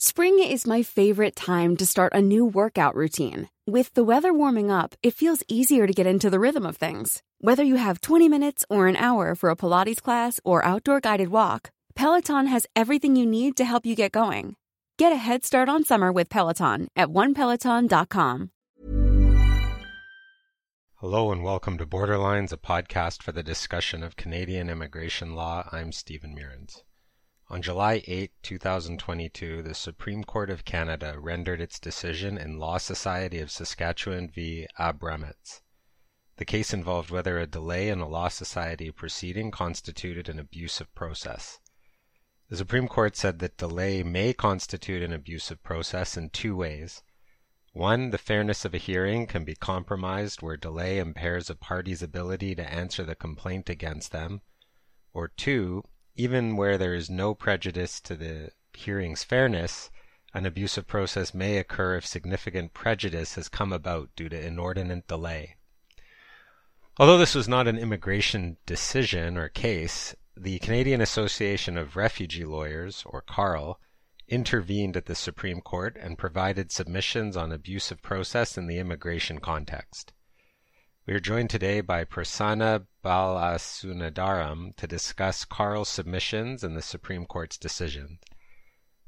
Spring is my favorite time to start a new workout routine. With the weather warming up, it feels easier to get into the rhythm of things. Whether you have 20 minutes or an hour for a Pilates class or outdoor guided walk, Peloton has everything you need to help you get going. Get a head start on summer with Peloton at onepeloton.com. Hello and welcome to Borderlines, a podcast for the discussion of Canadian immigration law. I'm Stephen Mearns. On July 8, 2022, the Supreme Court of Canada rendered its decision in Law Society of Saskatchewan v. Abrametz. The case involved whether a delay in a Law Society proceeding constituted an abuse of process. The Supreme Court said that delay may constitute an abuse of process in two ways. One, the fairness of a hearing can be compromised where delay impairs a party's ability to answer the complaint against them, or two, even where there is no prejudice to the hearing's fairness, an abuse of process may occur if significant prejudice has come about due to inordinate delay. Although this was not an immigration decision or case, the Canadian Association of Refugee Lawyers, or CARL, intervened at the Supreme Court and provided submissions on abuse of process in the immigration context. We are joined today by Prasanna Balasundaram to discuss CARL's submissions and the Supreme Court's decision.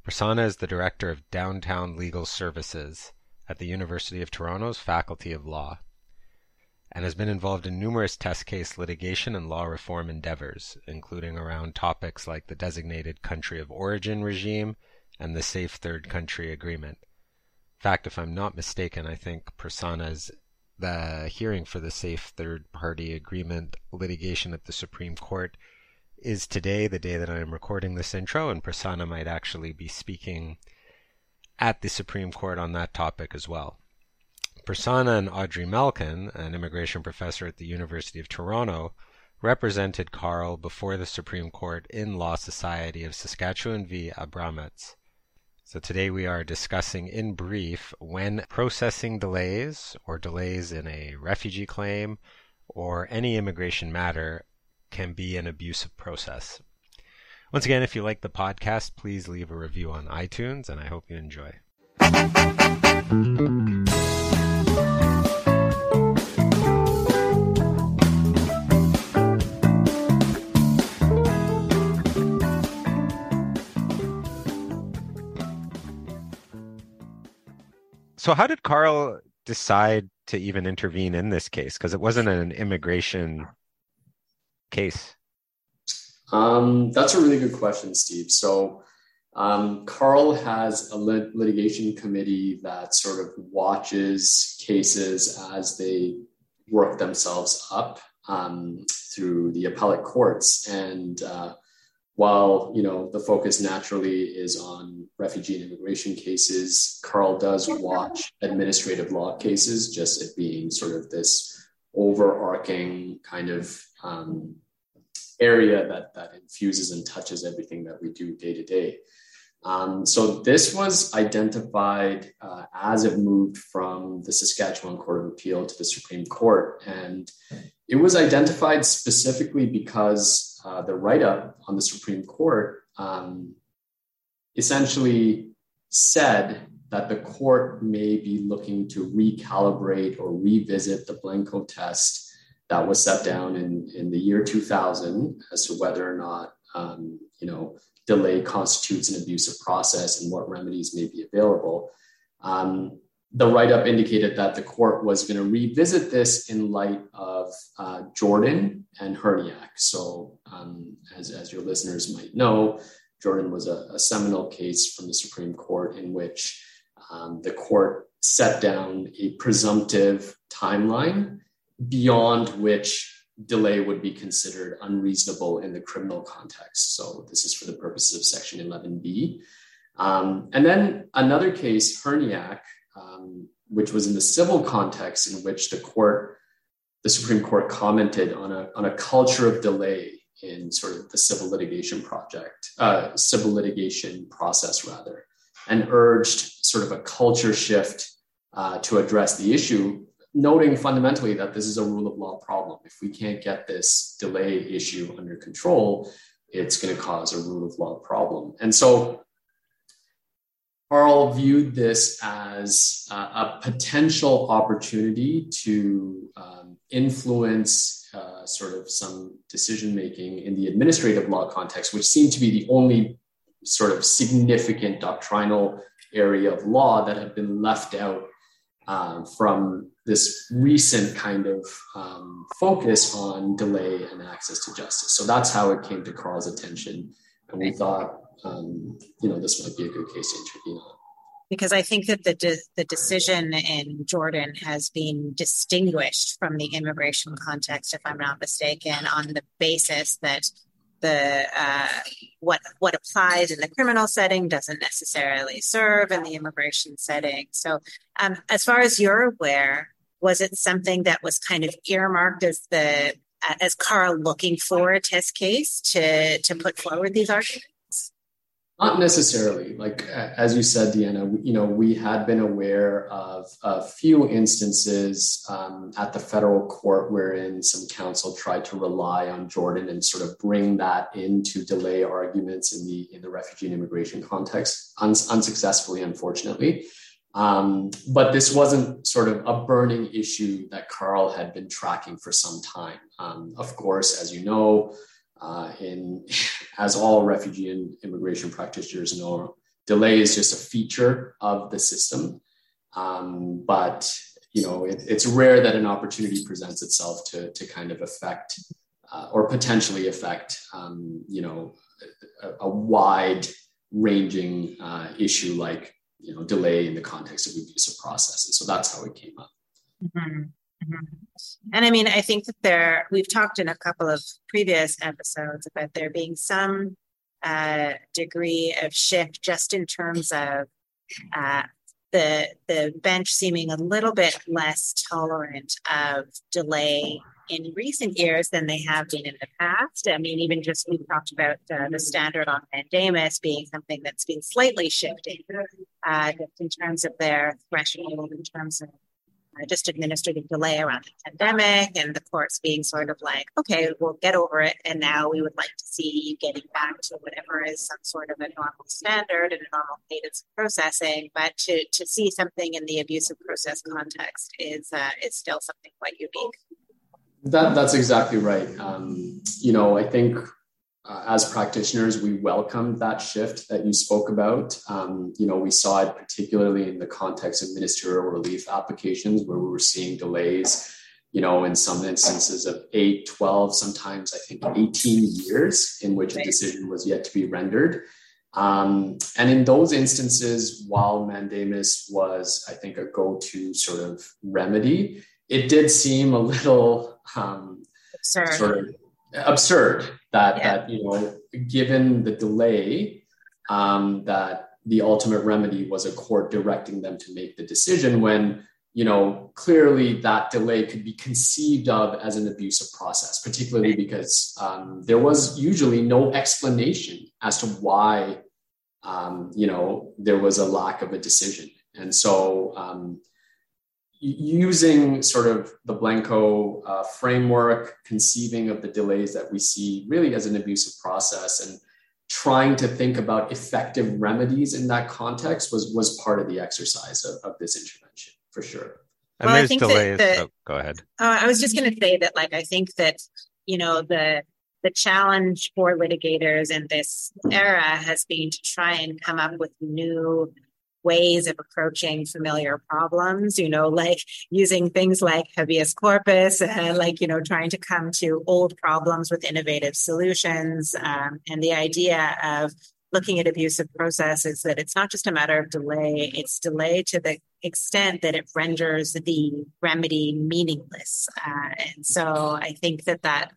Prasanna is the director of Downtown Legal Services at the University of Toronto's Faculty of Law and has been involved in numerous test case litigation and law reform endeavors, including around topics like the designated country of origin regime and the Safe Third Country Agreement. In fact, if I'm not mistaken, I think Prasanna's the hearing for the Safe Third Party Agreement litigation at the Supreme Court is today, the day that I am recording this intro, and Prasanna might actually be speaking at the Supreme Court on that topic as well. Prasanna and Audrey Macklin, an immigration professor at the University of Toronto, represented CARL before the Supreme Court in Law Society of Saskatchewan v. Abrametz. So today we are discussing in brief when processing delays or delays in a refugee claim or any immigration matter can be an abuse of process. Once again, if you like the podcast, please leave a review on iTunes, and I hope you enjoy. So how did CARL decide to even intervene in this case? Because it wasn't an immigration case. That's a really good question, Steve. So CARL has a litigation committee that sort of watches cases as they work themselves up through the appellate courts. And while, you know, the focus naturally is on refugee and immigration cases, CARL does watch administrative law cases, just it being sort of this overarching kind of area that infuses and touches everything that we do day to day. So this was identified as it moved from the Saskatchewan Court of Appeal to the Supreme Court. And it was identified specifically because the write-up on the Supreme Court essentially said that the court may be looking to recalibrate or revisit the Blencoe test that was set down in the year 2000 as to whether or not, delay constitutes an abusive process and what remedies may be available. The write-up indicated that the court was going to revisit this in light of Jordan and Hryniak. So as your listeners might know, Jordan was a seminal case from the Supreme Court in which the court set down a presumptive timeline beyond which delay would be considered unreasonable in the criminal context. So this is for the purposes of Section 11B. And then another case, Hryniak, which was in the civil context, in which the Supreme Court commented on a culture of delay in sort of the civil litigation process, and urged sort of a culture shift to address the issue, noting fundamentally that this is a rule of law problem. If we can't get this delay issue under control, it's going to cause a rule of law problem. And so CARL viewed this as a potential opportunity to influence sort of some decision-making in the administrative law context, which seemed to be the only sort of significant doctrinal area of law that had been left out from this recent kind of focus on delay and access to justice. So that's how it came to CARL's attention. And we thought, this might be a good case to intervene on. Because I think that the decision in Jordan has been distinguished from the immigration context, if I'm not mistaken, on the basis that what applies in the criminal setting doesn't necessarily serve in the immigration setting. So as far as you're aware, was it something that was kind of earmarked as CARL looking for a test case to put forward these arguments? Not necessarily. Like, as you said, Deanna, we had been aware of a few instances at the federal court wherein some counsel tried to rely on Jordan and sort of bring that into delay arguments in the refugee and immigration context, unsuccessfully, unfortunately. But this wasn't sort of a burning issue that CARL had been tracking for some time. Of course, as you know, as all refugee and immigration practitioners know, delay is just a feature of the system. But, it's rare that an opportunity presents itself to kind of affect or potentially affect, a wide ranging issue like, delay in the context of abusive processes. So that's how it came up. Mm-hmm. And I mean, I think that we've talked in a couple of previous episodes about there being some degree of shift just in terms of the bench seeming a little bit less tolerant of delay in recent years than they have been in the past. I mean, even just we talked about the standard on mandamus being something that's been slightly shifting just in terms of their threshold, in terms of just administrative delay around the pandemic and the courts being sort of like, okay, we'll get over it. And now we would like to see you getting back to whatever is some sort of a normal standard and a normal cadence of processing. But to see something in the abusive process context is still something quite unique. That's exactly right. I think as practitioners, we welcomed that shift that you spoke about. We saw it particularly in the context of ministerial relief applications where we were seeing delays, in some instances of 8, 12, sometimes I think 18 years in which a decision was yet to be rendered. And in those instances, while mandamus was, I think, a go-to sort of remedy, it did seem a little absurd that given the delay, that the ultimate remedy was a court directing them to make the decision when, clearly that delay could be conceived of as an abusive process, particularly because there was usually no explanation as to why, there was a lack of a decision. And so, using sort of the Blencoe framework, conceiving of the delays that we see really as an abusive process and trying to think about effective remedies in that context was part of the exercise of this intervention, for sure. And well, I think delays. Go ahead. I was just going to say that, I think that, the challenge for litigators in this era has been to try and come up with new ways of approaching familiar problems, you know, like using things like habeas corpus, trying to come to old problems with innovative solutions. And the idea of looking at abusive process is that it's not just a matter of delay, it's delay to the extent that it renders the remedy meaningless. And so I think that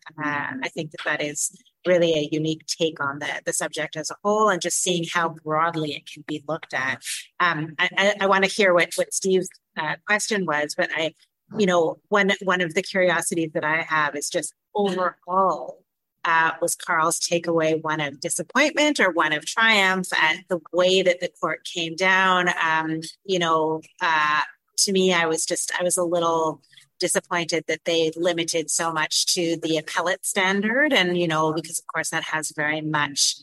is really a unique take on the subject as a whole, and just seeing how broadly it can be looked at. I want to hear what Steve's question was, but one of the curiosities that I have is just overall, was CARL's takeaway one of disappointment or one of triumph at the way that the court came down? To me, I was a little disappointed that they limited so much to the appellate standard, and because of course that has very much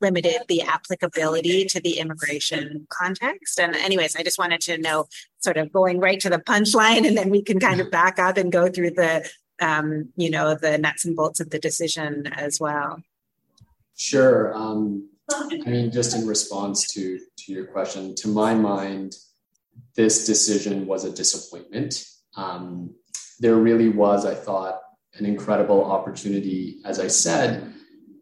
limited the applicability to the immigration context. And anyways, I just wanted to know, sort of going right to the punchline, and then we can kind of back up and go through the the nuts and bolts of the decision as well. Sure. Just in response to your question, to my mind, this decision was a disappointment. There really was, I thought, an incredible opportunity, as I said,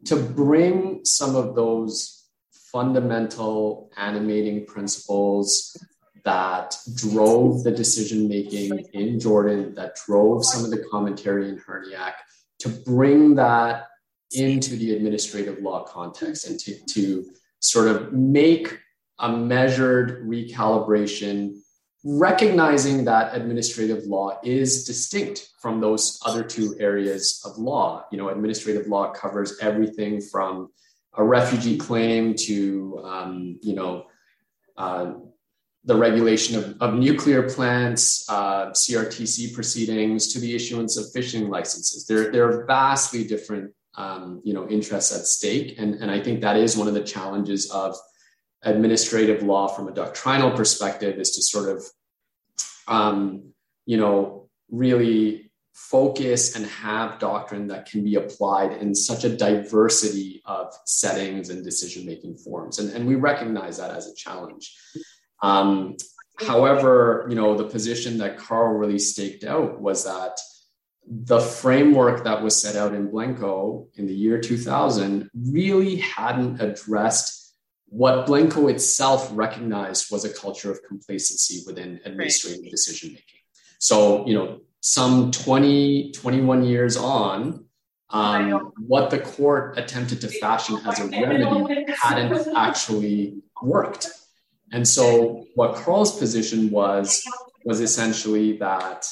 to bring some of those fundamental animating principles that drove the decision-making in Jordan, that drove some of the commentary in Hryniak, to bring that into the administrative law context and to sort of make a measured recalibration, recognizing that administrative law is distinct from those other two areas of law. Administrative law covers everything from a refugee claim to, the regulation of nuclear plants, CRTC proceedings, to the issuance of fishing licenses. There are vastly different, interests at stake. And I think that is one of the challenges of administrative law from a doctrinal perspective, is to sort of, really focus and have doctrine that can be applied in such a diversity of settings and decision-making forms. And we recognize that as a challenge. However, the position that CARL really staked out was that the framework that was set out in Blencoe in the year 2000 really hadn't addressed what Blencoe itself recognized was a culture of complacency within administrative decision-making. So, some 20, 21 years on, what the court attempted to fashion as a remedy hadn't actually worked. And so what CARL's position was essentially that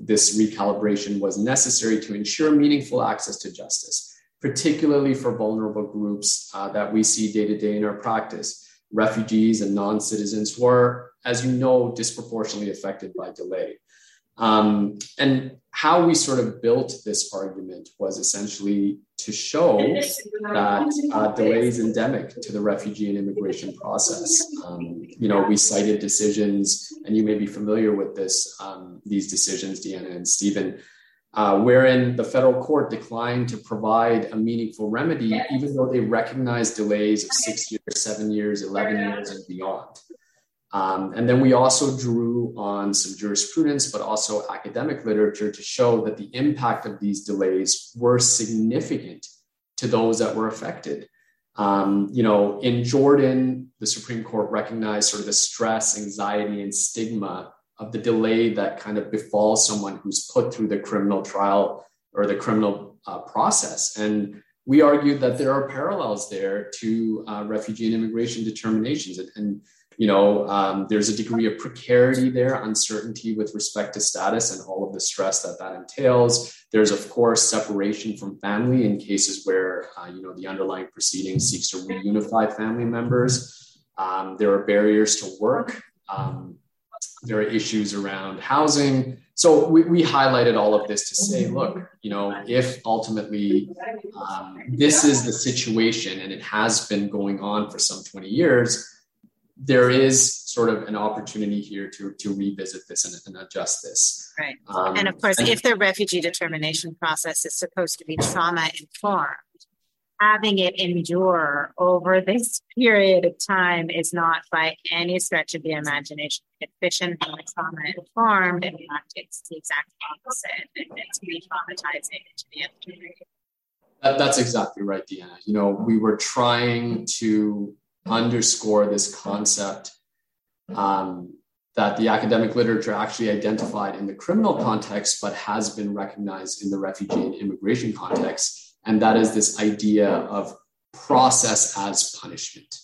this recalibration was necessary to ensure meaningful access to justice, particularly for vulnerable groups that we see day to day in our practice. Refugees and non-citizens were, as you know, disproportionately affected by delay. And how we sort of built this argument was essentially to show that delay is endemic to the refugee and immigration process. We cited decisions, and you may be familiar with this, these decisions, Deanna and Stephen, wherein the federal court declined to provide a meaningful remedy, even though they recognized delays of 6 years, 7 years, 11 years, and beyond. And then we also drew on some jurisprudence, but also academic literature, to show that the impact of these delays were significant to those that were affected. In Jordan, the Supreme Court recognized sort of the stress, anxiety, and stigma of the delay that kind of befalls someone who's put through the criminal trial or the criminal process. And we argued that there are parallels there to refugee and immigration determinations. And there's a degree of precarity there, uncertainty with respect to status and all of the stress that entails. There's, of course, separation from family in cases where, the underlying proceeding seeks to reunify family members. There are barriers to work. There are issues around housing. So we highlighted all of this to say, look, if ultimately this is the situation, and it has been going on for some 20 years, there is sort of an opportunity here to revisit this and adjust this. Right. And of course, if the refugee determination process is supposed to be trauma informed, having it endure over this period of time is not by any stretch of the imagination efficient or trauma informed. In fact, it's the exact opposite. It meant to be traumatizing to the other community. That's exactly right, Deanna. You know, we were trying to underscore this concept that the academic literature actually identified in the criminal context, but has been recognized in the refugee and immigration context. And that is this idea of process as punishment,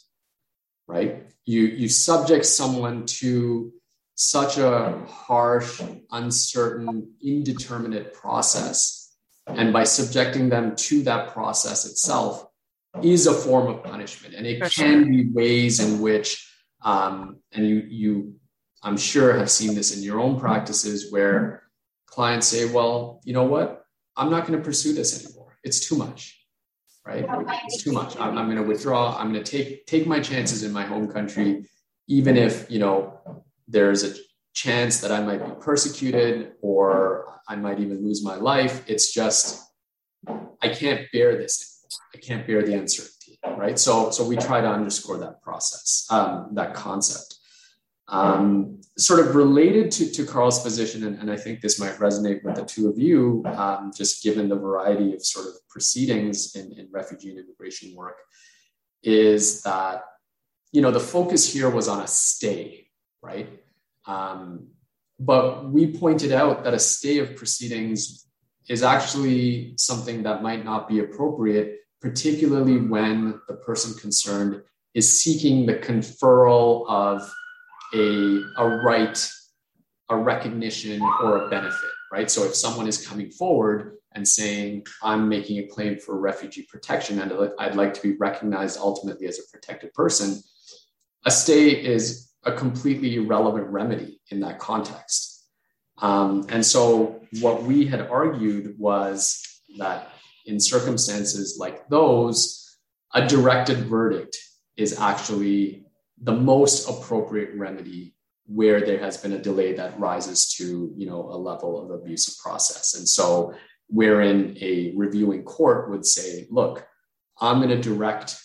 right? You subject someone to such a harsh, uncertain, indeterminate process. And by subjecting them to that process itself is a form of punishment. And it can be ways in which, and you I'm sure have seen this in your own practices, where clients say, well, you know what? I'm not going to pursue this anymore. It's too much, right? It's too much. I'm going to withdraw. I'm going to take my chances in my home country, even if, you know, there's a chance that I might be persecuted or I might even lose my life. It's just, I can't bear this anymore. I can't bear the uncertainty, right? So we try to underscore that process, that concept. Sort of related to Carl's position, and I think this might resonate with the two of you, just given the variety of sort of proceedings in refugee and immigration work, is that, you know, the focus here was on a stay, right? But we pointed out that a stay of proceedings is actually something that might not be appropriate, particularly when the person concerned is seeking the conferral of a right, a recognition, or a benefit, right? So if someone is coming forward and saying, I'm making a claim for refugee protection and I'd like to be recognized ultimately as a protected person, a stay is a completely irrelevant remedy in that context. And so what we had argued was that in circumstances like those, a directed verdict is actually the most appropriate remedy where there has been a delay that rises to, you know, a level of abusive process. And so wherein a reviewing court would say, look, I'm going to direct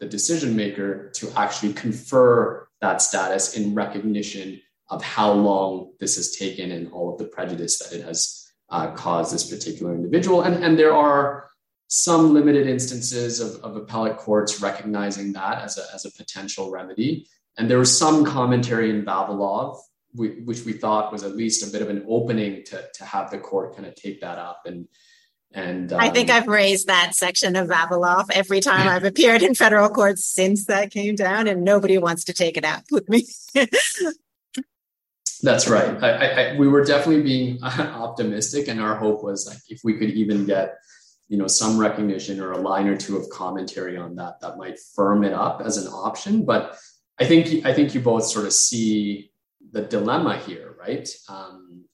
the decision maker to actually confer that status in recognition of how long this has taken and all of the prejudice that it has caused this particular individual. And there are some limited instances of appellate courts recognizing that as a potential remedy. And there was some commentary in Vavilov, which we thought was at least a bit of an opening to have the court kind of take that up. And I think I've raised that section of Vavilov every time I've appeared in federal courts since that came down, and nobody wants to take it out with me. That's right. We were definitely being optimistic, and our hope was like if we could even get, you know, some recognition or a line or two of commentary on that might firm it up as an option. But I think you both sort of see the dilemma here, right?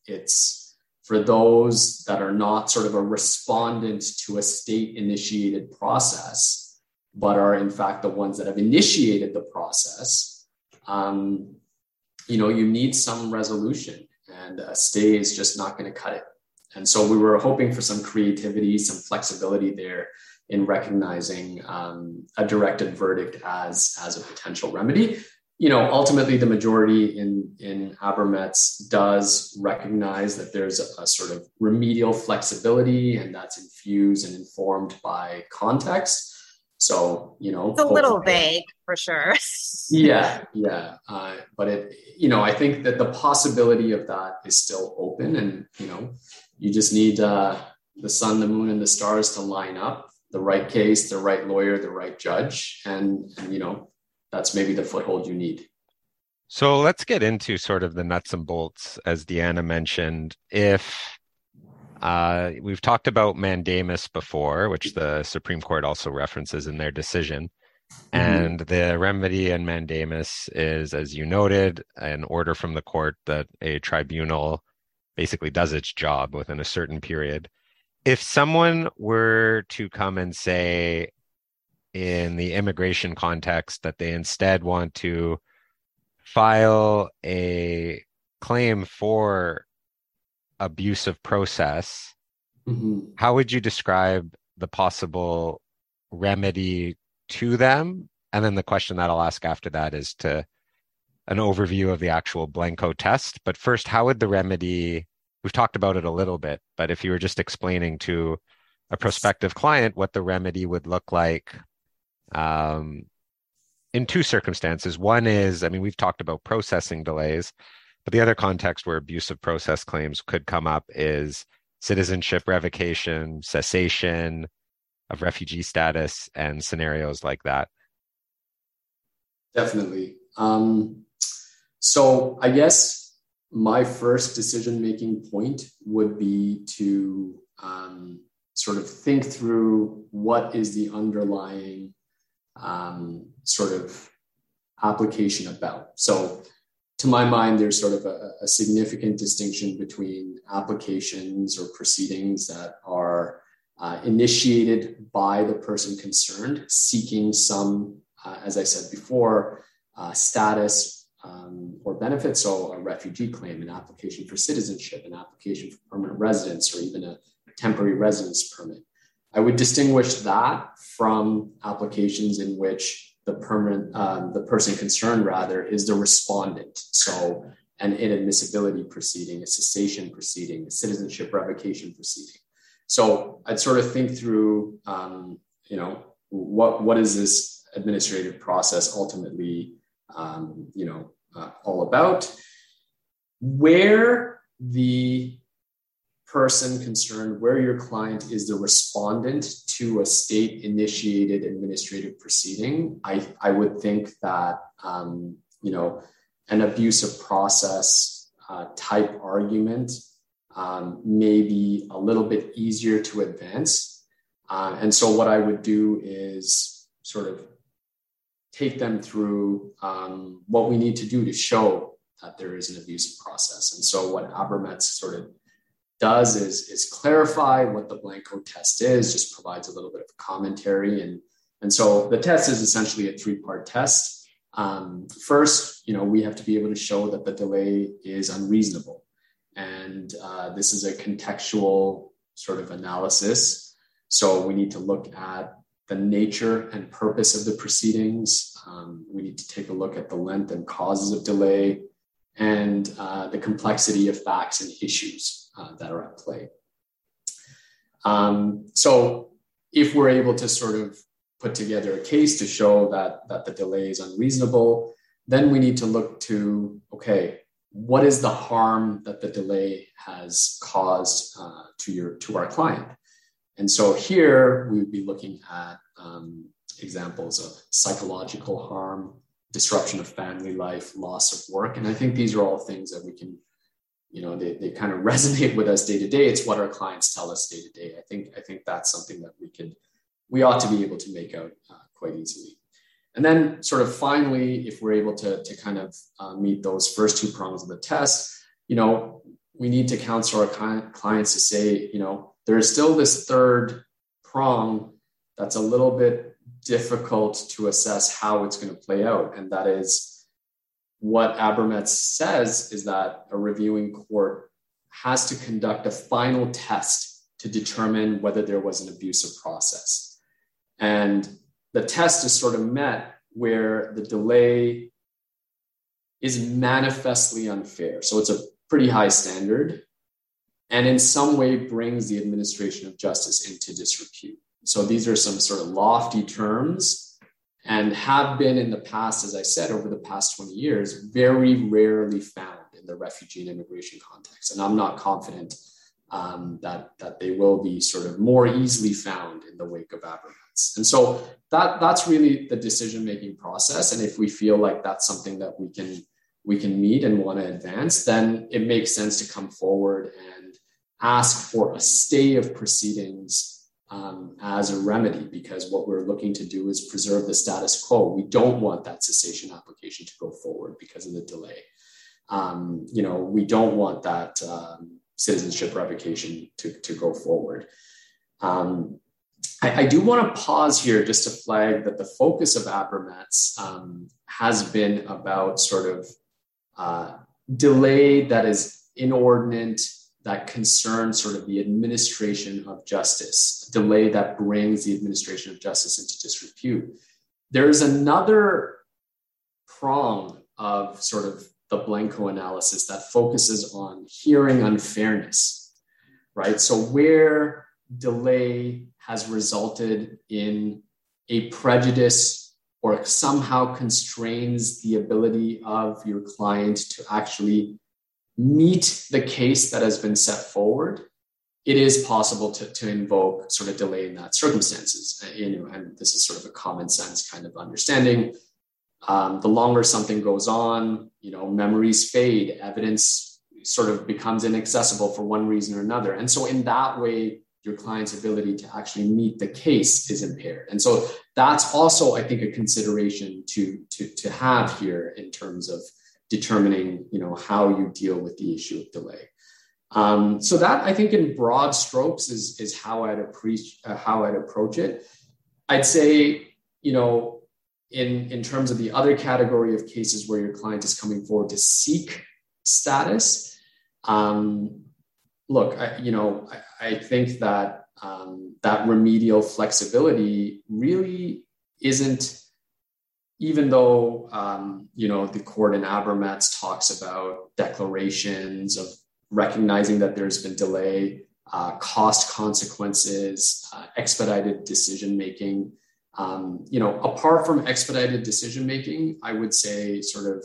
It's for those that are not sort of a respondent to a state-initiated process, but are in fact the ones that have initiated the process. You know, you need some resolution, and a stay is just not going to cut it. And so we were hoping for some creativity, some flexibility there in recognizing a directed verdict as a potential remedy. You know, ultimately, the majority in Abrametz does recognize that there's a sort of remedial flexibility, and that's infused and informed by context. So, you know, it's a little vague for sure. Yeah. But it, you know, I think that the possibility of that is still open, and, you know, you just need the sun, the moon, and the stars to line up, the right case, the right lawyer, the right judge. And you know, that's maybe the foothold you need. So let's get into sort of the nuts and bolts, as Deanna mentioned. If we've talked about mandamus before, which the Supreme Court also references in their decision. And the remedy in mandamus is, as you noted, an order from the court that a tribunal basically does its job within a certain period. If someone were to come and say in the immigration context that they instead want to file a claim for abuse of process, mm-hmm. how would you describe the possible remedy to them? And then the question that I'll ask after that is to an overview of the actual Blencoe test. But first, how would the remedy, we've talked about it a little bit, but if you were just explaining to a prospective client what the remedy would look like in two circumstances. One is, I mean, we've talked about processing delays, but the other context where abuse of process claims could come up is citizenship revocation, cessation of refugee status, and scenarios like that. Definitely. So I guess my first decision-making point would be to sort of think through what is the underlying sort of application about. So to my mind, there's sort of a significant distinction between applications or proceedings that are initiated by the person concerned seeking some, as I said before, status or benefits. So a refugee claim, an application for citizenship, an application for permanent residence, or even a temporary residence permit. I would distinguish that from applications in which the person concerned rather is the respondent. So an inadmissibility proceeding, a cessation proceeding, a citizenship revocation proceeding. So I'd sort of think through, what is this administrative process ultimately, all about? Where the person concerned, where your client is the respondent to a state-initiated administrative proceeding, I would think that, an abuse of process type argument may be a little bit easier to advance. And so what I would do is sort of take them through what we need to do to show that there is an abuse of process. And so what Abrametz sort of does is clarify what the Blencoe test is, just provides a little bit of commentary. And so the test is essentially a three-part test. First, we have to be able to show that the delay is unreasonable. And this is a contextual sort of analysis. So we need to look at the nature and purpose of the proceedings. We need to take a look at the length and causes of delay and the complexity of facts and issues that are at play. So if we're able to sort of put together a case to show that the delay is unreasonable, then we need to look to, okay, what is the harm that the delay has caused to our client? And so here we would be looking at examples of psychological harm, disruption of family life, loss of work. And I think these are all things that we can they kind of resonate with us day to day. It's what our clients tell us day to day. I think that's something that we ought to be able to make out quite easily. And then sort of finally, if we're able to kind of meet those first two prongs of the test, we need to counsel our clients to say, there is still this third prong that's a little bit difficult to assess how it's going to play out. And that is, what Abrametz says is that a reviewing court has to conduct a final test to determine whether there was an abuse of process. And the test is sort of met where the delay is manifestly unfair. So it's a pretty high standard and in some way brings the administration of justice into disrepute. So these are some sort of lofty terms, and have been in the past, as I said, over the past 20 years, very rarely found in the refugee and immigration context. And I'm not confident that they will be sort of more easily found in the wake of Abrametz. And so that's really the decision-making process. And if we feel like that's something that we can meet and want to advance, then it makes sense to come forward and ask for a stay of proceedings as a remedy, because what we're looking to do is preserve the status quo. We don't want that cessation application to go forward because of the delay. We don't want that citizenship revocation to go forward. I do want to pause here just to flag that the focus of Abrametz has been about sort of delay that is inordinate, that concerns sort of the administration of justice, delay that brings the administration of justice into disrepute. There's another prong of sort of the Blencoe analysis that focuses on hearing unfairness, right? So where delay has resulted in a prejudice or somehow constrains the ability of your client to actually meet the case that has been set forward, it is possible to invoke sort of delay in that circumstances. You know, and this is sort of a common sense kind of understanding. The longer something goes on, you know, memories fade, evidence sort of becomes inaccessible for one reason or another. And so in that way, your client's ability to actually meet the case is impaired. And so that's also, I think, a consideration to have here in terms of determining, you know, how you deal with the issue of delay. So that, I think, in broad strokes is how I'd approach it. I'd say, you know, in terms of the other category of cases where your client is coming forward to seek status, look, I think that that remedial flexibility really isn't, even though, you know, the court in Abrametz talks about declarations of recognizing that there's been delay, cost consequences, expedited decision-making. You know, apart from expedited decision-making, I would say sort of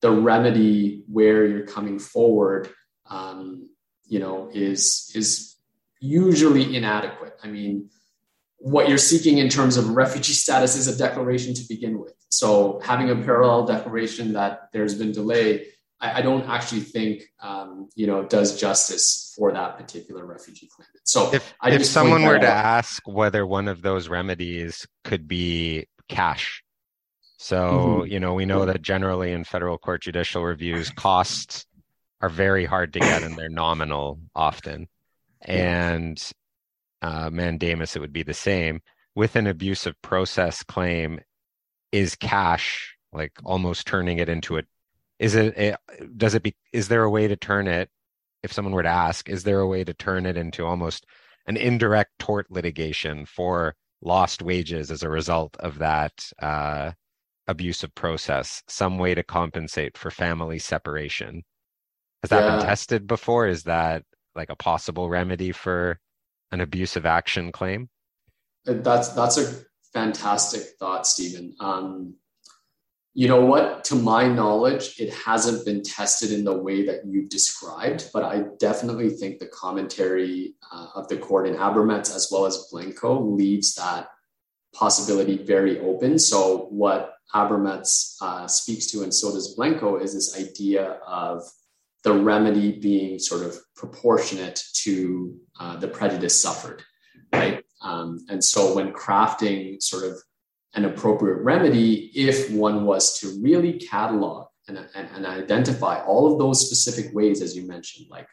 the remedy where you're coming forward, you know, is usually inadequate. I mean, what you're seeking in terms of refugee status is a declaration to begin with. So having a parallel declaration that there's been delay, I don't actually think, you know, does justice for that particular refugee claimant. So if someone were to ask whether one of those remedies could be cash. So, you know, we know that generally in federal court judicial reviews, costs are very hard to get and they're nominal often. And mandamus, it would be the same. With an abusive process claim, is cash, like almost turning it into a, is there a way to turn it, if someone were to ask, is there a way to turn it into almost an indirect tort litigation for lost wages as a result of that abusive process, some way to compensate for family separation? Has that been tested before? Is that like a possible remedy for an abusive action claim? That's a fantastic thought, Stephen. You know what? To my knowledge, it hasn't been tested in the way that you've described, but I definitely think the commentary of the court in Abrametz as well as Blencoe leaves that possibility very open. So what Abrametz speaks to, and so does Blencoe, is this idea of the remedy being sort of proportionate to the prejudice suffered, right? And so when crafting sort of an appropriate remedy, if one was to really catalog and identify all of those specific ways, as you mentioned, like,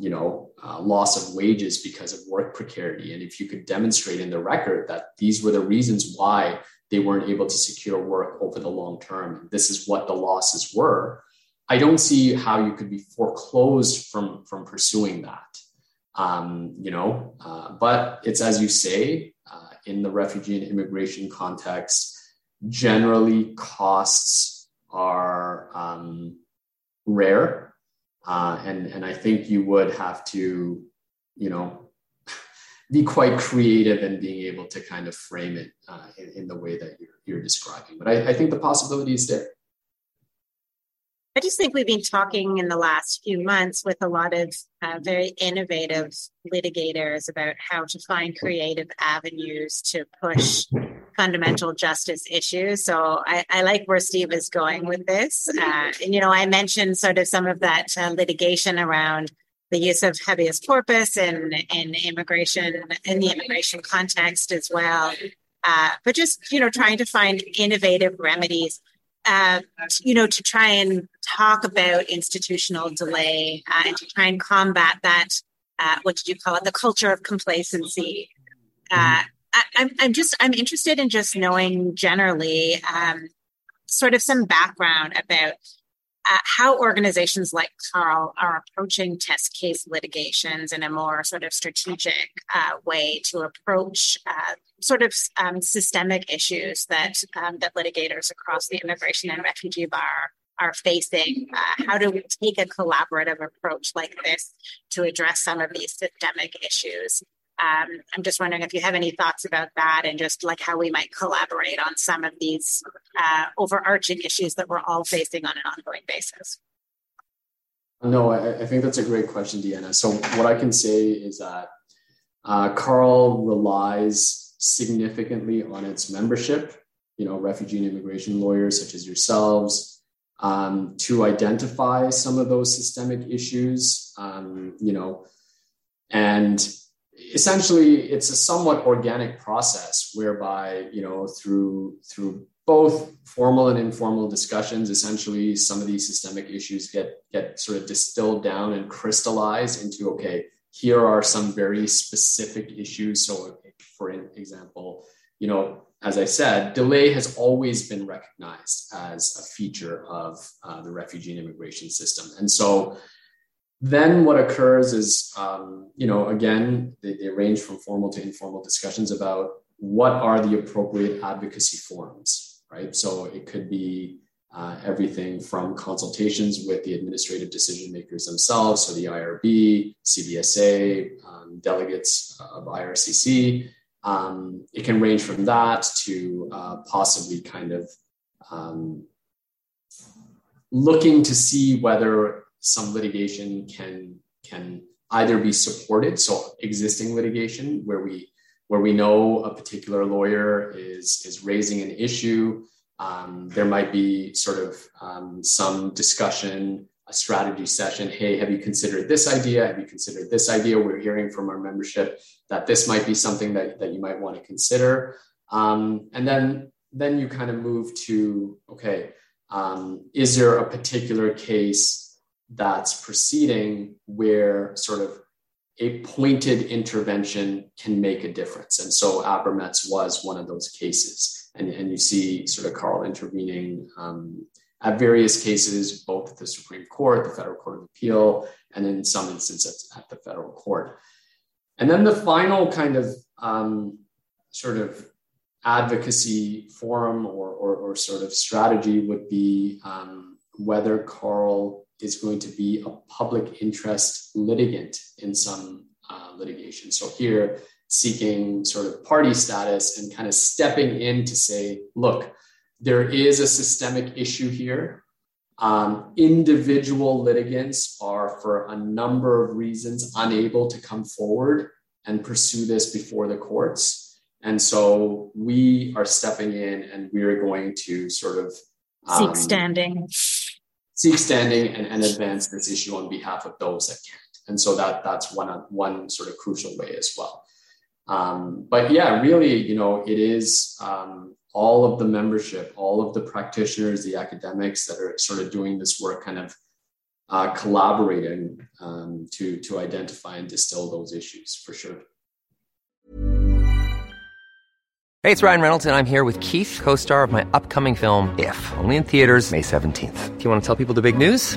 you know, loss of wages because of work precarity. And if you could demonstrate in the record that these were the reasons why they weren't able to secure work over the long term, this is what the losses were, I don't see how you could be foreclosed from pursuing that, you know, but it's, as you say, in the refugee and immigration context, generally costs are rare. And I think you would have to, you know, be quite creative in being able to kind of frame it in the way that you're describing. But I think the possibility is there. I just think we've been talking in the last few months with a lot of very innovative litigators about how to find creative avenues to push fundamental justice issues. So I like where Steve is going with this. And, you know, I mentioned sort of some of that litigation around the use of habeas corpus in immigration, in the immigration context as well. But just, you know, trying to find innovative remedies, you know, to try and talk about institutional delay and to try and combat that, what did you call it, the culture of complacency I'm interested in just knowing generally sort of some background about how organizations like CARL are approaching test case litigations in a more sort of strategic way to approach sort of systemic issues that that litigators across the immigration and refugee bar are facing. How do we take a collaborative approach like this to address some of these systemic issues? I'm just wondering if you have any thoughts about that and just like how we might collaborate on some of these overarching issues that we're all facing on an ongoing basis. No, I think that's a great question, Deanna. So what I can say is that CARL relies significantly on its membership, you know, refugee and immigration lawyers such as yourselves, to identify some of those systemic issues, you know, and essentially, it's a somewhat organic process whereby, you know, through both formal and informal discussions, essentially some of these systemic issues get sort of distilled down and crystallized into, okay, here are some very specific issues. So for example, you know, as I said, delay has always been recognized as a feature of the refugee and immigration system. And so then what occurs is, you know, again, they range from formal to informal discussions about what are the appropriate advocacy forums, right? So it could be everything from consultations with the administrative decision makers themselves, so the IRB, CBSA, delegates of IRCC. It can range from that to possibly kind of looking to see whether some litigation can either be supported, so existing litigation where we know a particular lawyer is raising an issue, there might be sort of some discussion, a strategy session. Hey, have you considered this idea? Have you considered this idea? We're hearing from our membership that this might be something that you might want to consider, and then you kind of move to okay, is there a particular case that's proceeding where sort of a pointed intervention can make a difference? And so Abrametz was one of those cases. And you see sort of CARL intervening at various cases, both at the Supreme Court, the Federal Court of Appeal, and in some instances at the federal court. And then the final kind of sort of advocacy forum or sort of strategy would be whether CARL is going to be a public interest litigant in some litigation. So here, seeking sort of party status and kind of stepping in to say, look, there is a systemic issue here. Individual litigants are, for a number of reasons, unable to come forward and pursue this before the courts. And so we are stepping in and we're going to sort of seek standing and advance this issue on behalf of those that can't. And so that's one sort of crucial way as well. But yeah, really, you know, it is all of the membership, all of the practitioners, the academics that are sort of doing this work, kind of collaborating to identify and distill those issues for sure. Hey, it's Ryan Reynolds, and I'm here with Keith, co-star of my upcoming film, If, only in theaters May 17th. Do you want to tell people the big news?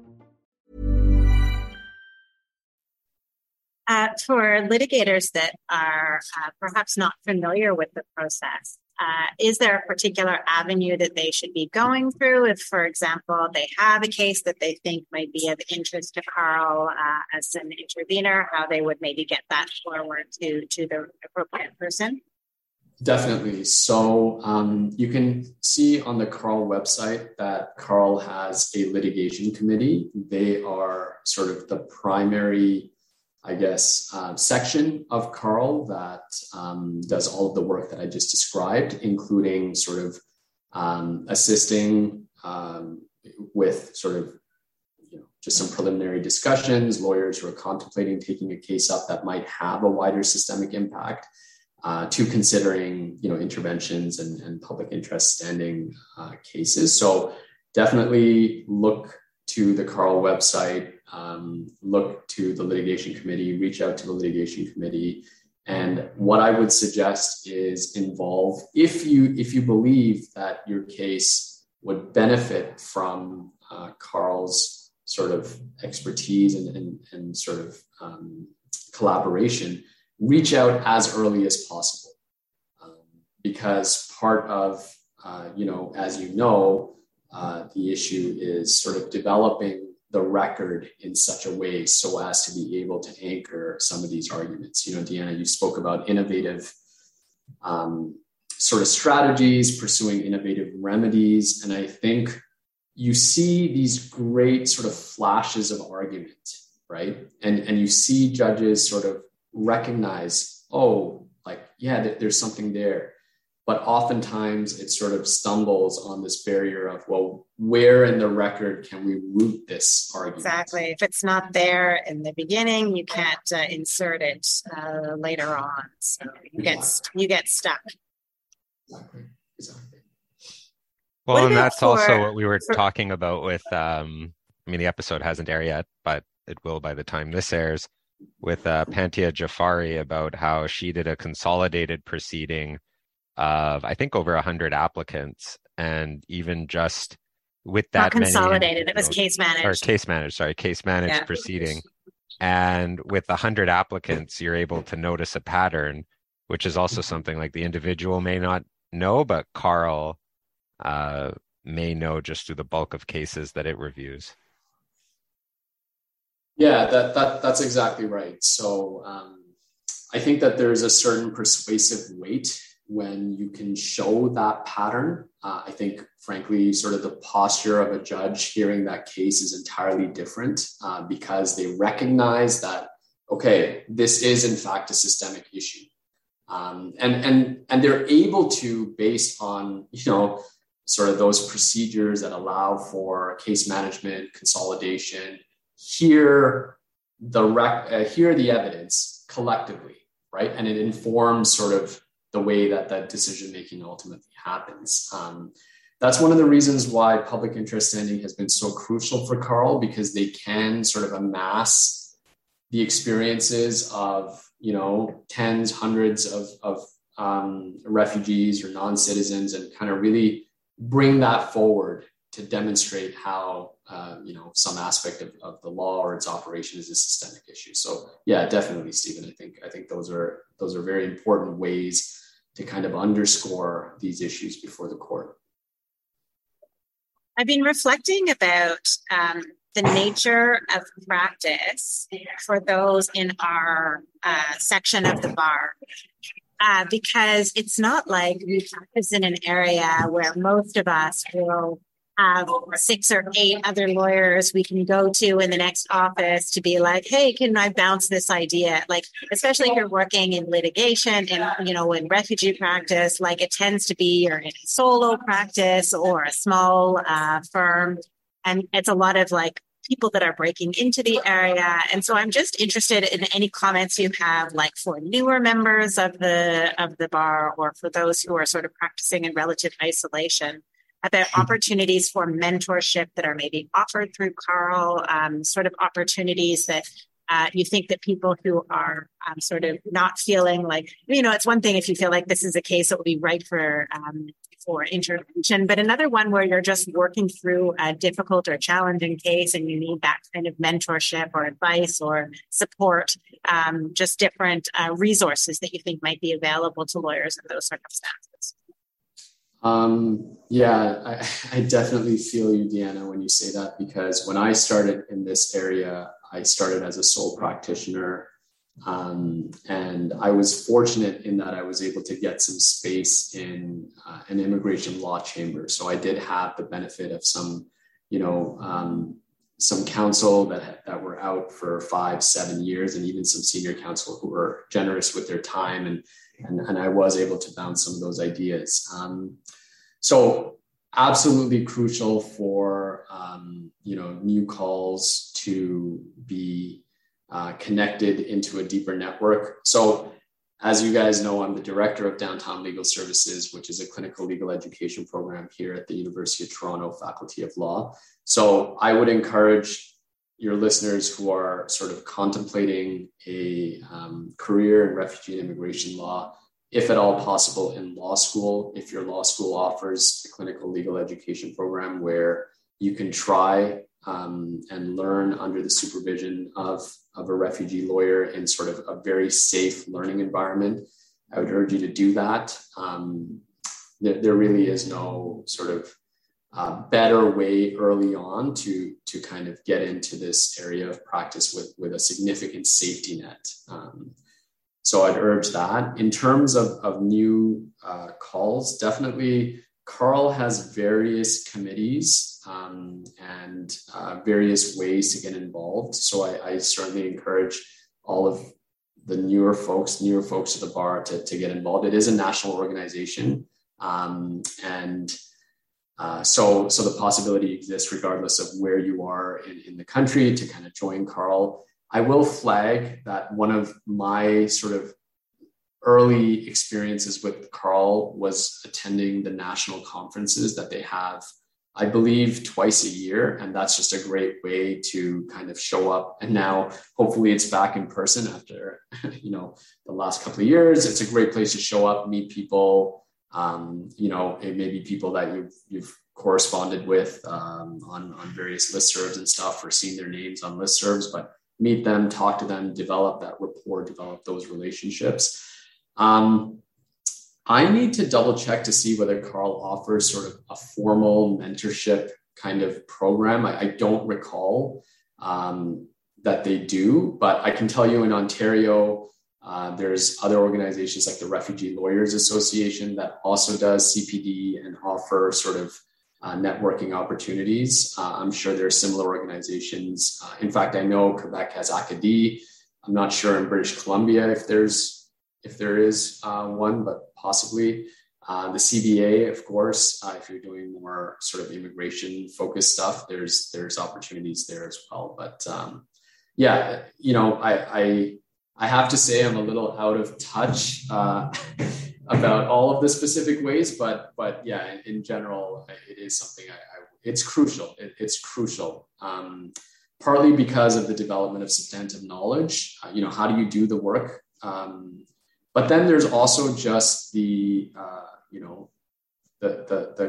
For litigators that are perhaps not familiar with the process, Is there a particular avenue that they should be going through? If, for example, they have a case that they think might be of interest to CARL as an intervener, how they would maybe get that forward to the appropriate person? Definitely. So you can see on the CARL website that CARL has a litigation committee. They are sort of the primary, I guess, section of CARL that does all of the work that I just described, including sort of assisting with sort of, you know, just some preliminary discussions, lawyers who are contemplating taking a case up that might have a wider systemic impact, to considering, you know, interventions and public interest standing cases. So definitely look to the CARL website, look to the litigation committee, reach out to the litigation committee. And what I would suggest is involve, if you believe that your case would benefit from CARL's sort of expertise and sort of collaboration, reach out as early as possible, because part of, the issue is sort of developing the record in such a way so as to be able to anchor some of these arguments. You know, Deanna, you spoke about innovative sort of strategies, pursuing innovative remedies. And I think you see these great sort of flashes of argument, right? And you see judges sort of recognize, oh, like, yeah, there's something there. But oftentimes it sort of stumbles on this barrier of, well, where in the record can we root this argument? Exactly. If it's not there in the beginning, you can't insert it later on. So you get stuck. Exactly. Well, and that's also what we were talking about with, the episode hasn't aired yet, but it will by the time this airs, with Pantia Jafari about how she did a consolidated proceeding of, I think, over 100 applicants. And even just with that consolidated, it was case managed proceeding. And with 100 applicants, you're able to notice a pattern, which is also something like the individual may not know, but CARL may know just through the bulk of cases that it reviews. Yeah, that's exactly right. So I think that there's a certain persuasive weight when you can show that pattern. I think, frankly, sort of the posture of a judge hearing that case is entirely different because they recognize that, okay, this is in fact a systemic issue. And they're able to, based on, you know, sort of those procedures that allow for case management, consolidation, hear the evidence collectively, right? And it informs sort of the way that that decision making ultimately happens. That's one of the reasons why public interest standing has been so crucial for CARL, because they can sort of amass the experiences of, you know, tens, hundreds of refugees or non-citizens, and kind of really bring that forward to demonstrate how some aspect of the law or its operation is a systemic issue. So yeah, definitely, Stephen. I think those are very important ways to kind of underscore these issues before the court. I've been reflecting about the nature of practice for those in our section of the bar. Because it's not like we practice in an area where most of us will have 6 or 8 other lawyers we can go to in the next office to be like, hey, can I bounce this idea? Like, especially if you're working in litigation and, you know, in refugee practice, like it tends to be you're in a solo practice or a small firm. And it's a lot of like people that are breaking into the area. And so I'm just interested in any comments you have, like for newer members of the bar or for those who are sort of practicing in relative isolation, about opportunities for mentorship that are maybe offered through CARL, sort of opportunities that you think that people who are sort of not feeling like, you know, it's one thing if you feel like this is a case that will be right for intervention, but another one where you're just working through a difficult or challenging case and you need that kind of mentorship or advice or support, just different resources that you think might be available to lawyers in those circumstances. Yeah, I definitely feel you, Deanna, when you say that, because when I started in this area, I started as a sole practitioner. And I was fortunate in that I was able to get some space in an immigration law chamber. So I did have the benefit of some counsel that were out for 5-7 years, and even some senior counsel who were generous with their time. And I was able to bounce some of those ideas. So absolutely crucial for, new calls to be connected into a deeper network. So as you guys know, I'm the director of Downtown Legal Services, which is a clinical legal education program here at the University of Toronto Faculty of Law. So I would encourage your listeners who are sort of contemplating a career in refugee and immigration law, if at all possible in law school, if your law school offers a clinical legal education program where you can try and learn under the supervision of a refugee lawyer in sort of a very safe learning environment, I would urge you to do that. There really is no sort of better way early on to kind of get into this area of practice with a significant safety net. So I'd urge that. In terms of new calls, definitely CARL has various committees and various ways to get involved. So I certainly encourage all of the newer folks at the bar to get involved. It is a national organization. So the possibility exists regardless of where you are in the country to kind of join CARL. I will flag that one of my sort of early experiences with CARL was attending the national conferences that they have, I believe, twice a year. And that's just a great way to kind of show up. And now hopefully it's back in person after, the last couple of years. It's a great place to show up, meet people, it may be people that you've corresponded with on various listservs and stuff, or seen their names on listservs, but meet them, talk to them, develop that rapport, develop those relationships. I need to double check to see whether CARL offers sort of a formal mentorship kind of program. I don't recall that they do, but I can tell you in Ontario, there's other organizations like the Refugee Lawyers Association that also does CPD and offer sort of networking opportunities. I'm sure there are similar organizations. In fact, I know Quebec has ACADI. I'm not sure in British Columbia if there is one, but possibly the CBA, of course. If you're doing more sort of immigration focused stuff, there's opportunities there as well. But I have to say I'm a little out of touch about all of the specific ways, but yeah, in general, it is something it's crucial. It's crucial. Partly because of the development of substantive knowledge, how do you do the work? But then there's also just the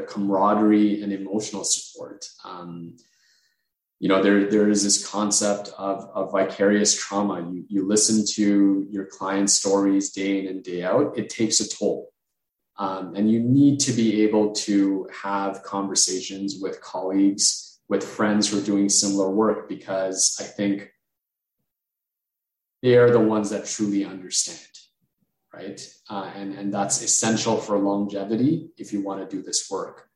camaraderie and emotional support. There is this concept of vicarious trauma. You listen to your client's stories day in and day out. It takes a toll. And you need to be able to have conversations with colleagues, with friends who are doing similar work, because I think they are the ones that truly understand. Right. And that's essential for longevity if you want to do this work.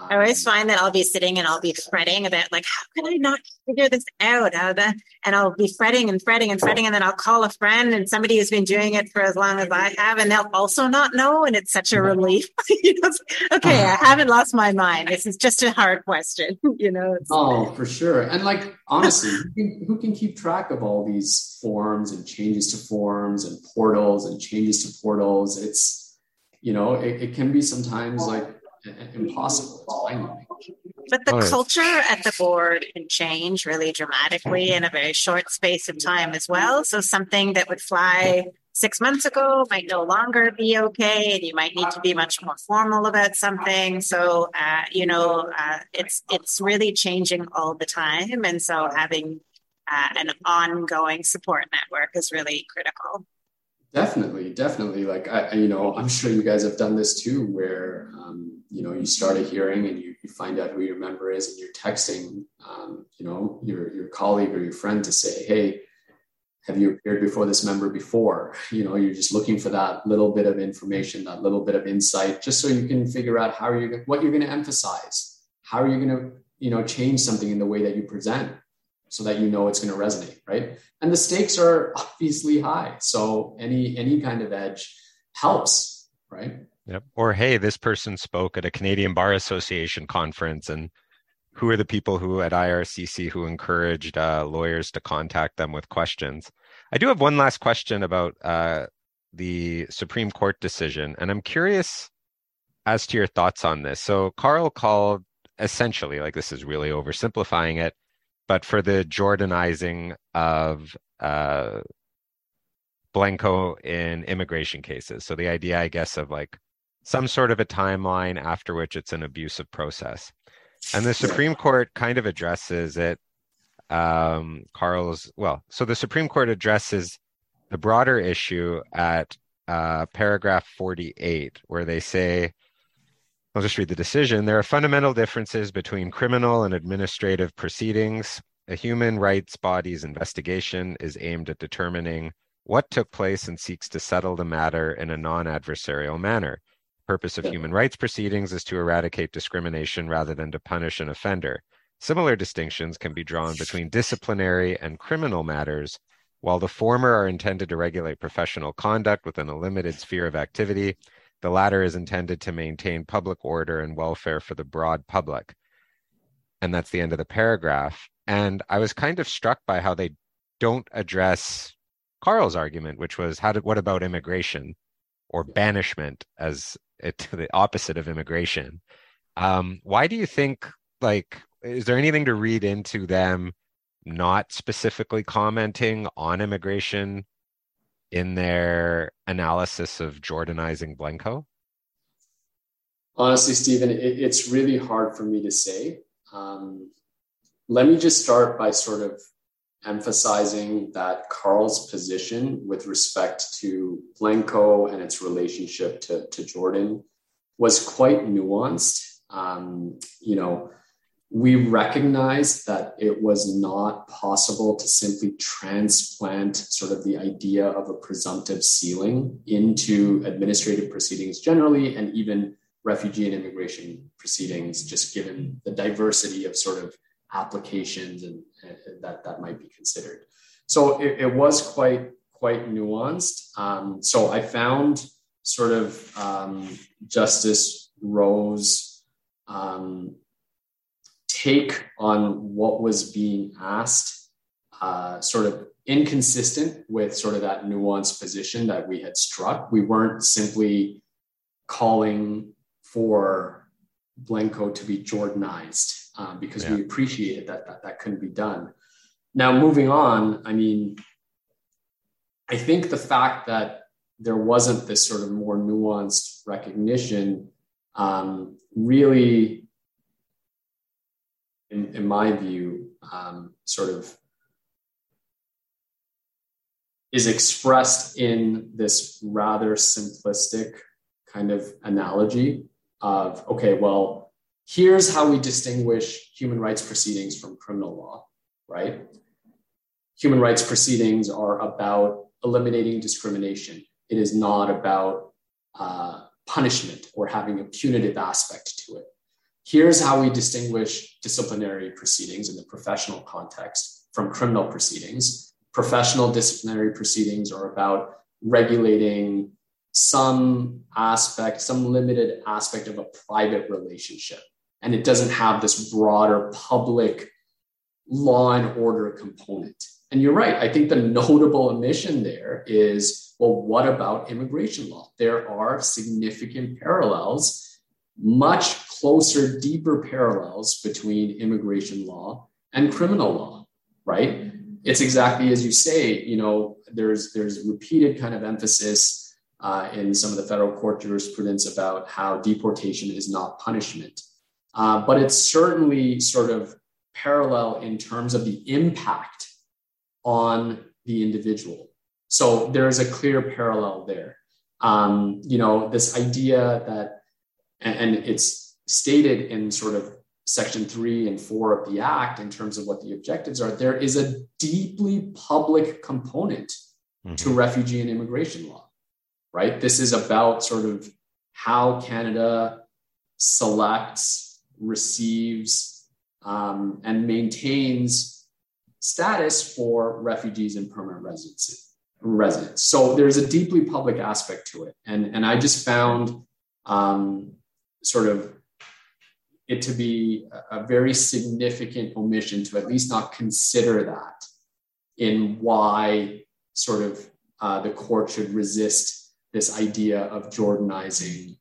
I always find that I'll be sitting and I'll be fretting about how can I not figure this out? And I'll be fretting. And then I'll call a friend and somebody who's been doing it for as long as I have, and they'll also not know. And it's such a relief. Okay, I haven't lost my mind. This is just a hard question, Oh, for sure. And honestly, who can keep track of all these forms and changes to forms and portals and changes to portals? It's, it can be sometimes impossible. But the culture at the board can change really dramatically in a very short space of time as well. So something that would fly 6 months ago might no longer be okay, and you might need to be much more formal about something. So it's really changing all the time, and so having an ongoing support network is really critical. Definitely. I'm sure you guys have done this too, where you know, you start a hearing and you find out who your member is, and you're texting, you know, your colleague or your friend to say, hey, have you appeared before this member before? You know, you're just looking for that little bit of information, that little bit of insight, just so you can figure out how you, what you're going to emphasize, how are you going to, you know, change something in the way that you present so that, you know, it's going to resonate, right? And the stakes are obviously high. So any kind of edge helps, right? Yep. Or, hey, this person spoke at a Canadian Bar Association conference, and who are the people who at IRCC who encouraged lawyers to contact them with questions? I do have one last question about the Supreme Court decision, and I'm curious as to your thoughts on this. So CARL called, essentially, like, this is really oversimplifying it, but for the Jordanizing of Blencoe in immigration cases. So the idea, I guess, of like some sort of a timeline after which it's an abusive process. And the Supreme Court kind of addresses it. So the Supreme Court addresses the broader issue at paragraph 48, where they say, I'll just read the decision. There are fundamental differences between criminal and administrative proceedings. A human rights body's investigation is aimed at determining what took place and seeks to settle the matter in a non-adversarial manner. Purpose of human rights proceedings is to eradicate discrimination rather than to punish an offender. Similar distinctions can be drawn between disciplinary and criminal matters. While the former are intended to regulate professional conduct within a limited sphere of activity, the latter is intended to maintain public order and welfare for the broad public. And that's the end of the paragraph. And I was kind of struck by how they don't address CARL's argument, which was, what about immigration or banishment as the opposite of immigration? Why do you think, like, is there anything to read into them not specifically commenting on immigration in their analysis of Jordanizing Blencoe? Honestly, Stephen, it's really hard for me to say. Let me just start by sort of emphasizing that CARL's position with respect to Blencoe and its relationship to Jordan was quite nuanced. You know, we recognized that it was not possible to simply transplant sort of the idea of a presumptive ceiling into administrative proceedings generally, and even refugee and immigration proceedings, just given the diversity of sort of applications and that might be considered. So it was quite nuanced. So I found sort of Justice Rowe's take on what was being asked sort of inconsistent with sort of that nuanced position that we had struck. We weren't simply calling for Blencoe to be Jordanized, because we appreciated that couldn't be done. Now, moving on, I mean, I think the fact that there wasn't this sort of more nuanced recognition really, in my view, sort of is expressed in this rather simplistic kind of analogy of, okay, well, here's how we distinguish human rights proceedings from criminal law, right? Human rights proceedings are about eliminating discrimination. It is not about punishment or having a punitive aspect to it. Here's how we distinguish disciplinary proceedings in the professional context from criminal proceedings. Professional disciplinary proceedings are about regulating some limited aspect of a private relationship. And it doesn't have this broader public law and order component. And you're right. I think the notable omission there is, well, what about immigration law? There are significant parallels, much closer, deeper parallels between immigration law and criminal law, right? It's exactly as you say, you know, there's repeated kind of emphasis in some of the federal court jurisprudence about how deportation is not punishment. But it's certainly sort of parallel in terms of the impact on the individual. So there is a clear parallel there. You know, this idea that And it's stated in sort of Section 3 and 4 of the Act in terms of what the objectives are. There is a deeply public component to refugee and immigration law, right? This is about sort of how Canada selects, receives, and maintains status for refugees and permanent residents. So there's a deeply public aspect to it. And I just found sort of it to be a very significant omission to at least not consider that in why sort of the court should resist this idea of Jordanizing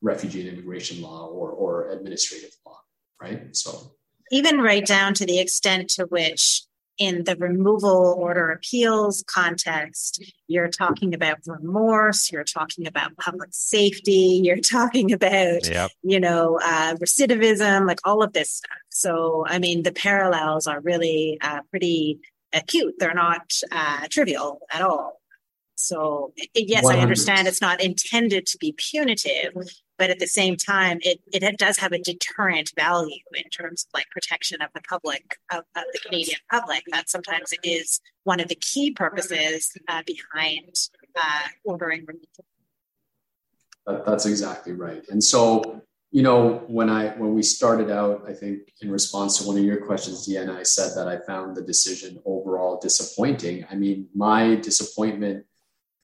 refugee and immigration law or administrative law, right? So even right down to the extent to which in the removal order appeals context, you're talking about remorse, you're talking about public safety, you're talking about, recidivism, like all of this stuff. So, I mean, the parallels are really pretty acute. They're not trivial at all. So, yes, 100. I understand it's not intended to be punitive, but at the same time, it does have a deterrent value in terms of like protection of the public, of the Canadian public. That sometimes is one of the key purposes behind ordering removal. That's exactly right. And so, you know, when we started out, I think in response to one of your questions, Deanna, I said that I found the decision overall disappointing. I mean, my disappointment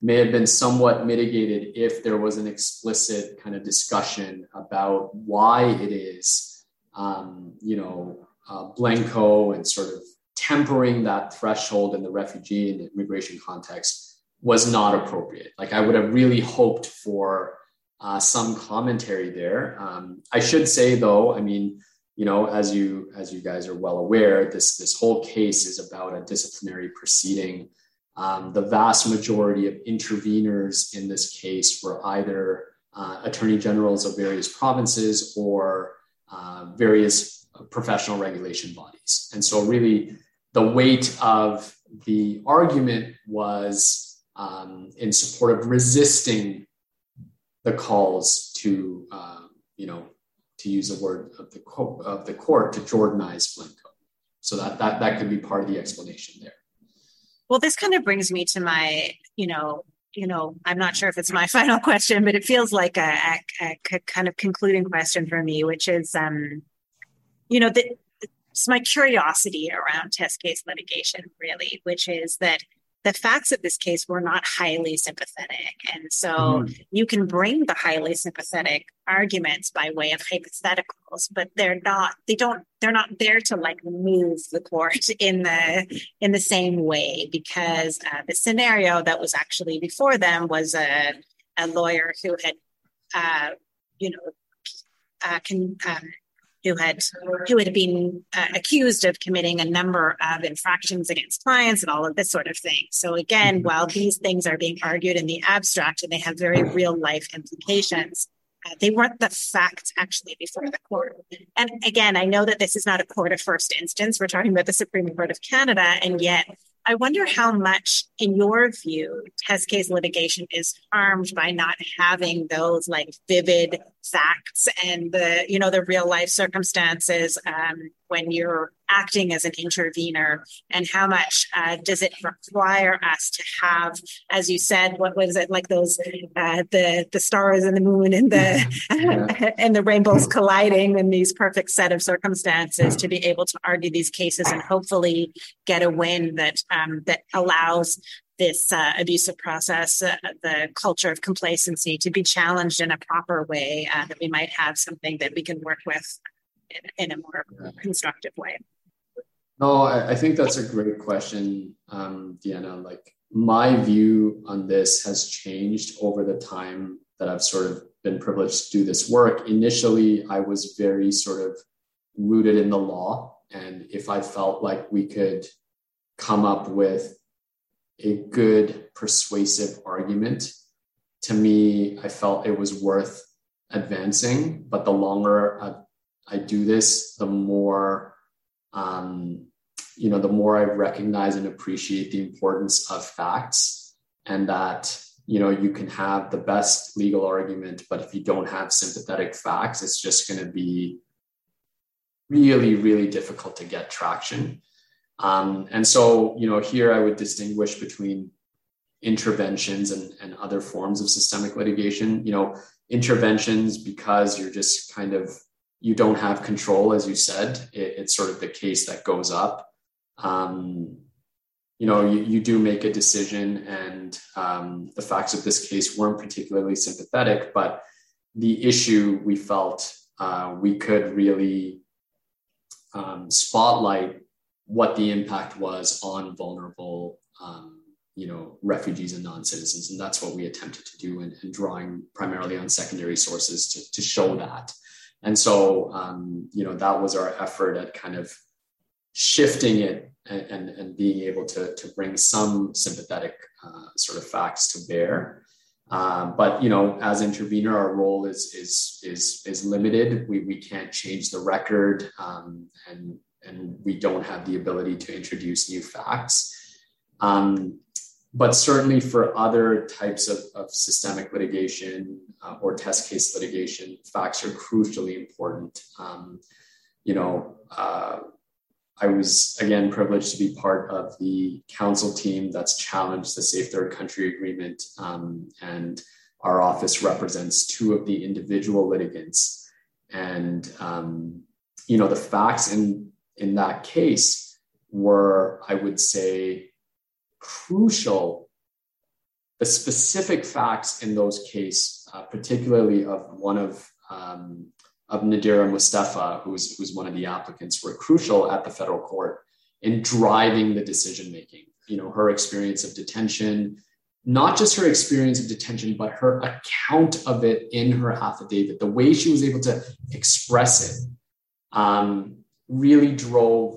may have been somewhat mitigated if there was an explicit kind of discussion about why it is, Blencoe and sort of tempering that threshold in the refugee and immigration context was not appropriate. Like I would have really hoped for some commentary there. I should say though, I mean, you know, as you guys are well aware, this whole case is about a disciplinary proceeding. The vast majority of interveners in this case were either attorney generals of various provinces or various professional regulation bodies. And so really the weight of the argument was in support of resisting the calls to, to use a word of the court, to Jordanize Blencoe. So that could be part of the explanation there. Well, this kind of brings me to my, I'm not sure if it's my final question, but it feels like a kind of concluding question for me, which is, it's my curiosity around test case litigation, really, which is that the facts of this case were not highly sympathetic. And so you can bring the highly sympathetic arguments by way of hypotheticals, but they're not there to like move the court in the same way, because the scenario that was actually before them was a lawyer who had, who had been accused of committing a number of infractions against clients and all of this sort of thing. So again, while these things are being argued in the abstract and they have very real life implications, they weren't the facts actually before the court. And again, I know that this is not a court of first instance. We're talking about the Supreme Court of Canada. And yet I wonder how much, in your view, test case litigation is harmed by not having those like vivid facts and the real life circumstances when you're acting as an intervener, and how much does it require us to have, as you said, what was it like those the stars and the moon and the and the rainbows colliding in these perfect set of circumstances to be able to argue these cases and hopefully get a win that allows this abusive process, the culture of complacency, to be challenged in a proper way, that we might have something that we can work with in a more constructive way. No, I think that's a great question, Deanna. Like my view on this has changed over the time that I've sort of been privileged to do this work. Initially, I was very sort of rooted in the law. And if I felt like we could come up with a good persuasive argument, to me, I felt it was worth advancing. But the longer I do this, the more, the more I recognize and appreciate the importance of facts, and that you know, you can have the best legal argument, but if you don't have sympathetic facts, it's just going to be really, really difficult to get traction. And so, you know, here I would distinguish between interventions and other forms of systemic litigation. You know, interventions, because you're just kind of, you don't have control, as you said, it's sort of the case that goes up. You know, you do make a decision, and the facts of this case weren't particularly sympathetic, but the issue we felt we could really spotlight what the impact was on vulnerable, you know, refugees and non-citizens. And that's what we attempted to do, and drawing primarily on secondary sources to show that. And so, you know, that was our effort at kind of shifting it and being able to bring some sympathetic sort of facts to bear. But, you know, as intervener, our role is limited. We can't change the record, and we don't have the ability to introduce new facts. But certainly for other types of systemic litigation or test case litigation, facts are crucially important. You know, I was, again, privileged to be part of the council team that's challenged the Safe Third Country Agreement, and our office represents two of the individual litigants. And, you know, the facts in that case were, I would say, crucial. The specific facts in those cases, particularly of one of Nadira Mustafa, who's one of the applicants, were crucial at the federal court in driving the decision-making. You know, her experience of detention, not just her experience of detention, but her account of it in her affidavit, the way she was able to express it, really drove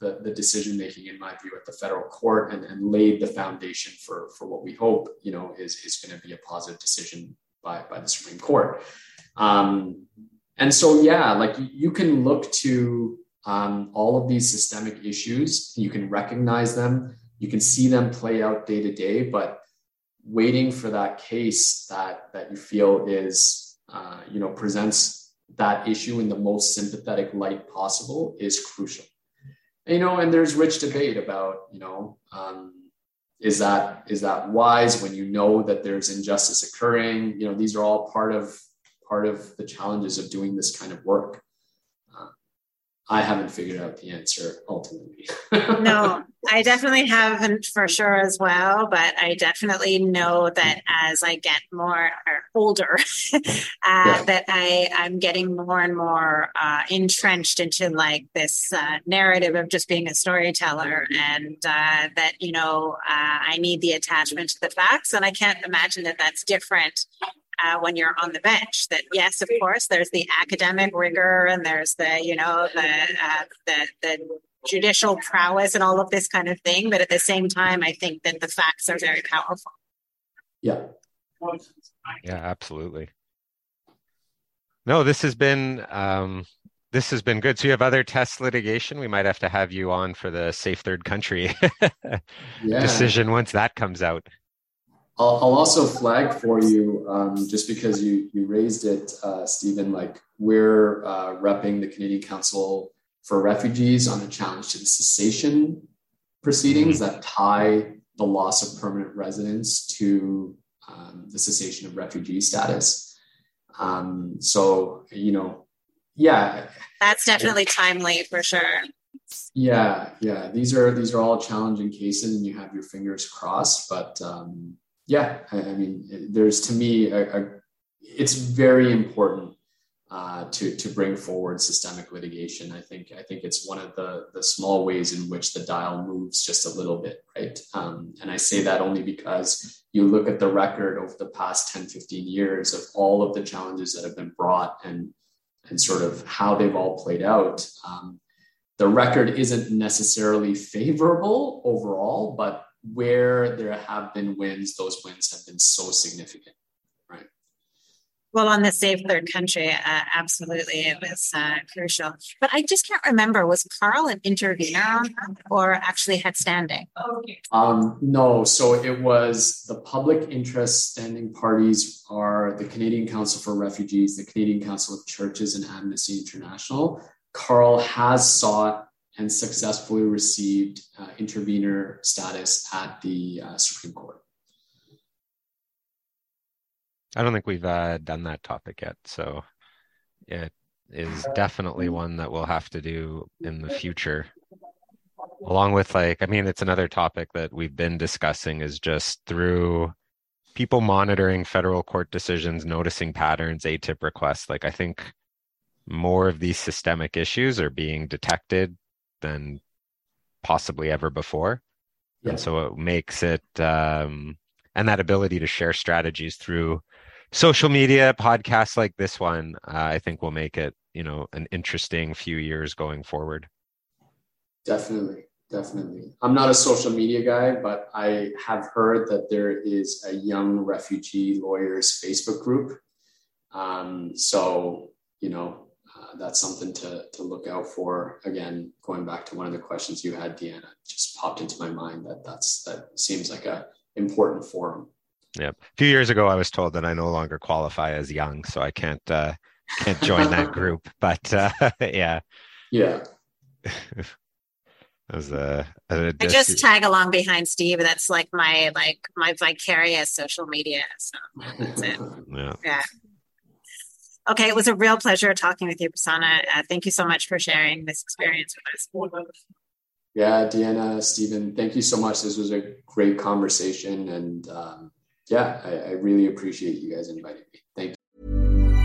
the decision-making, in my view, at the federal court, and laid the foundation for what we hope, you know, is going to be a positive decision by the Supreme Court. And so, yeah, like you can look to all of these systemic issues, you can recognize them, you can see them play out day to day, but waiting for that case that you feel is, you know, presents that issue in the most sympathetic light possible is crucial. And, you know, and there's rich debate about, you know, is that wise when you know that there's injustice occurring? You know, these are all part of the challenges of doing this kind of work. I haven't figured out the answer ultimately. No, I definitely haven't, for sure, as well. But I definitely know that as I get more older, that I'm getting more and more entrenched into like this narrative of just being a storyteller, and that, you know, I need the attachment to the facts, and I can't imagine that that's different. When you're on the bench, that yes, of course, there's the academic rigor, and there's the, you know, the judicial prowess and all of this kind of thing. But at the same time, I think that the facts are very powerful. Yeah. Yeah, absolutely. No, this has been good. So you have other test litigation. We might have you on for the Safe Third Country decision once that comes out. I'll also flag for you, just because you raised it, Stephen, like we're repping the Canadian Council for Refugees on a challenge to the cessation proceedings that tie the loss of permanent residence to the cessation of refugee status. So, you know, yeah. That's definitely timely, for sure. Yeah. These are all challenging cases, and you have your fingers crossed, but... Yeah, I mean, there's, to me, it's very important to bring forward systemic litigation. I think it's one of the small ways in which the dial moves just a little bit, right? And I say that only because you look at the record over the past 10, 15 years of all of the challenges that have been brought and sort of how they've all played out. The record isn't necessarily favorable overall, but where there have been wins, those wins have been so significant, right? Well, on the Safe Third Country, absolutely, it was crucial. But I just can't remember, was CARL an intervener or actually had standing? No, so it was the public interest standing parties are the Canadian Council for Refugees, the Canadian Council of Churches, and Amnesty International. CARL has sought and successfully received intervener status at the Supreme Court. I don't think we've done that topic yet, so it is definitely one that we'll have to do in the future. Along with, it's another topic that we've been discussing is just through people monitoring federal court decisions, noticing patterns, ATIP requests. I think more of these systemic issues are being detected than possibly ever before. Yeah. And so it makes it, and that ability to share strategies through social media, podcasts like this one, I think will make it, an interesting few years going forward. Definitely. I'm not a social media guy, but I have heard that there is a young refugee lawyers Facebook group. That's something to look out for. Again, going back to one of the questions you had, Deanna, just popped into my mind that seems like a important forum. Yeah. A few years ago, I was told that I no longer qualify as young, so I can't join that group. But yeah. As I just tag along behind Steve. That's my vicarious social media. So that's it. Yeah. Okay, it was a real pleasure talking with you, Prasanna. Thank you so much for sharing this experience with us. Yeah, Deanna, Stephen, thank you so much. This was a great conversation. And I really appreciate you guys inviting me. Thank you.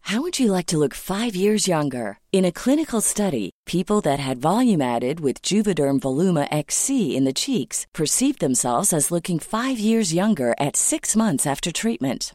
How would you like to look 5 years younger? In a clinical study, people that had volume added with Juvederm Voluma XC in the cheeks perceived themselves as looking 5 years younger at 6 months after treatment.